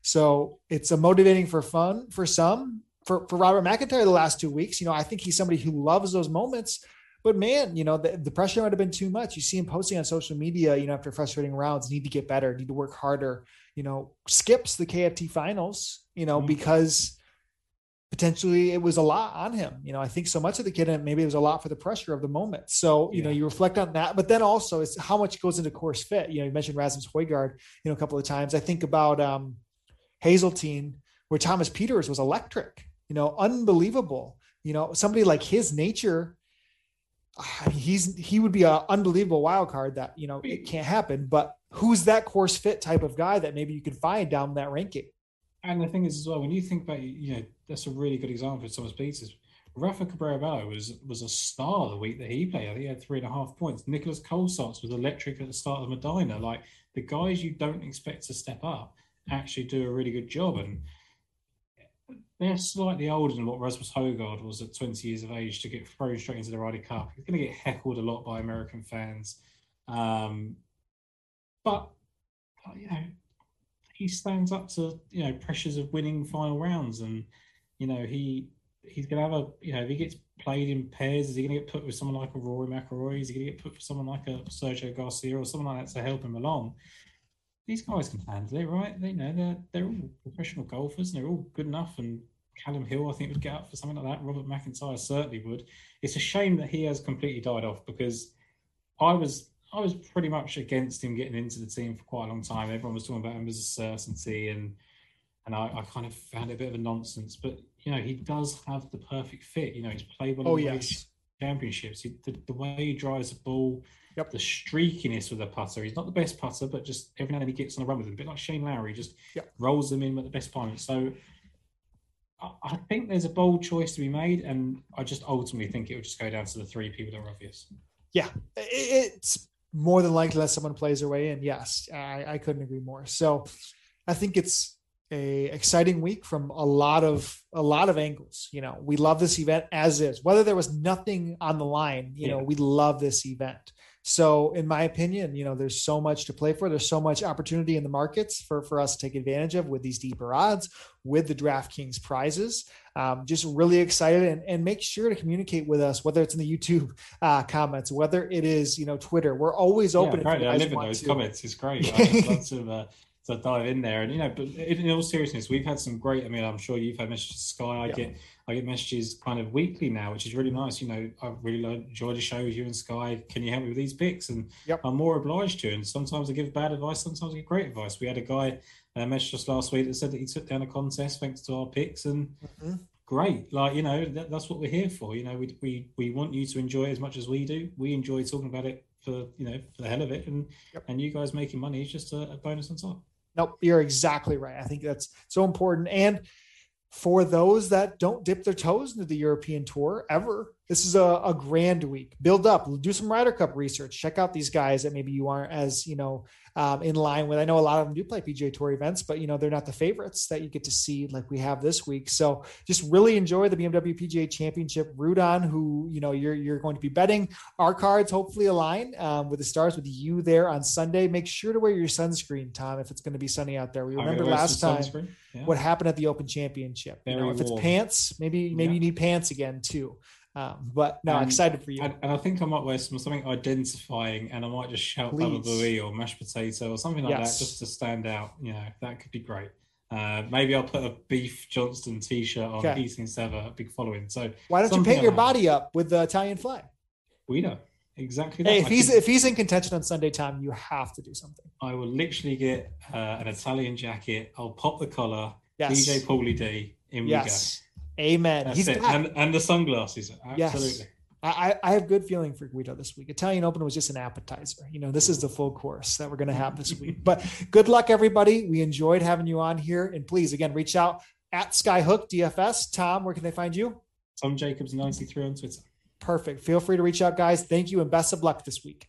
So it's a motivating for fun for some, for Robert McIntyre the last 2 weeks, you know, I think he's somebody who loves those moments. But man, you know, the pressure might have been too much. You see him posting on social media, you know, after frustrating rounds, need to get better, need to work harder, you know, skips the KFT finals, you know, because potentially it was a lot on him. You know, I think so much of the kid, and maybe it was a lot for the pressure of the moment. So, you know, you reflect on that, but then also it's how much goes into course fit. You know, you mentioned Rasmus Højgaard, you know, a couple of times. I think about Hazeltine, where Thomas Peters was electric, you know, unbelievable, you know, somebody like his nature. He would be an unbelievable wild card that, you know, it can't happen, but who's that course fit type of guy that maybe you could find down that ranking? And the thing is as well, when you think about, you know, that's a really good example of Thomas Peters. Rafa Cabrera-Bello was a star the week that he played. I think he had 3.5 points. Nicholas Kolsarts was electric at the start of Medina. Like, the guys you don't expect to step up actually do a really good job. And they're slightly older than what Rasmus Højgaard was at 20 years of age to get thrown straight into the Ryder Cup. He's going to get heckled a lot by American fans. But, you know, he stands up to, you know, pressures of winning final rounds. And, you know, he's going to have a, you know, if he gets played in pairs, is he going to get put with someone like a Rory McIlroy? Is he going to get put with someone like a Sergio Garcia or someone like that to help him along? These guys can handle it, right? They know they're all professional golfers and they're all good enough. And Callum Hill, I think, would get up for something like that. Robert McIntyre certainly would. It's a shame that he has completely died off, because I was pretty much against him getting into the team for quite a long time. Everyone was talking about him as a certainty, and I kind of found it a bit of a nonsense. But, you know, he does have the perfect fit. You know, he's played well in championships. The way he drives the ball, the streakiness with the putter. He's not the best putter, but just every now and then he gets on a run with them. A bit like Shane Lowry, just rolls them in at the best point. So I think there's a bold choice to be made, and I just ultimately think it will just go down to the three people that are obvious. Yeah, it's more than likely that someone plays their way in. Yes, I couldn't agree more. So I think it's a exciting week from a lot of angles. You know, we love this event as is, whether there was nothing on the line, you know, we love this event. So in my opinion, you know, there's so much to play for. There's so much opportunity in the markets for us to take advantage of with these deeper odds, with the DraftKings prizes. Just really excited, and make sure to communicate with us, whether it's in the YouTube comments, whether it is, you know, Twitter. We're always open. Apparently I live in those comments. It's great. I just love to dive in there. And, you know, but in all seriousness, we've had some great, I mean, I'm sure you've had messages to Sky. I get messages kind of weekly now, which is really nice. You know, I really enjoy the show with you and Sky. Can you help me with these picks? And I'm more obliged to. And sometimes I give bad advice, sometimes I give great advice. We had a guy messaged us last week that said that he took down a contest thanks to our picks, and great. Like, you know, that's what we're here for. You know, we want you to enjoy it as much as we do. We enjoy talking about it for, you know, for the hell of it. And and you guys making money is just a bonus on top. Nope, you're exactly right. I think that's so important. And for those that don't dip their toes into the European tour ever, this is a grand week. Build up, do some Ryder Cup research, check out these guys that maybe you aren't as, you know, in line with. I know a lot of them do play PGA Tour events, but you know, they're not the favorites that you get to see like we have this week. So just really enjoy the BMW PGA Championship, root on who, you know, you're going to be betting. Our cards hopefully align with the stars with you there on Sunday. Make sure to wear your sunscreen, Tom, if it's going to be sunny out there. We remember last time what happened at the Open Championship. You know, if it's pants, maybe you need pants again too. But no, I'm excited for you. And I think I might wear something identifying, and I might just shout "Baba Booey" or mashed potato or something like that, just to stand out. You know, that could be great. Maybe I'll put a Beef Johnston t-shirt on. He's going to have a big following. So why don't you paint your body up with the Italian flag? We know exactly that. Hey, if he's in contention on Sunday, time, you have to do something. I will literally get an Italian jacket. I'll pop the collar. Yes. DJ Paulie D. In we go. Amen. That's it. And the sunglasses. Absolutely. Yes. I have good feeling for Guido this week. Italian Open was just an appetizer. You know, this is the full course that we're going to have this week. But good luck, everybody. We enjoyed having you on here. And please, again, reach out at Skyhook DFS. Tom, where can they find you? Tom Jacobs 93 on Twitter. Perfect. Feel free to reach out, guys. Thank you and best of luck this week.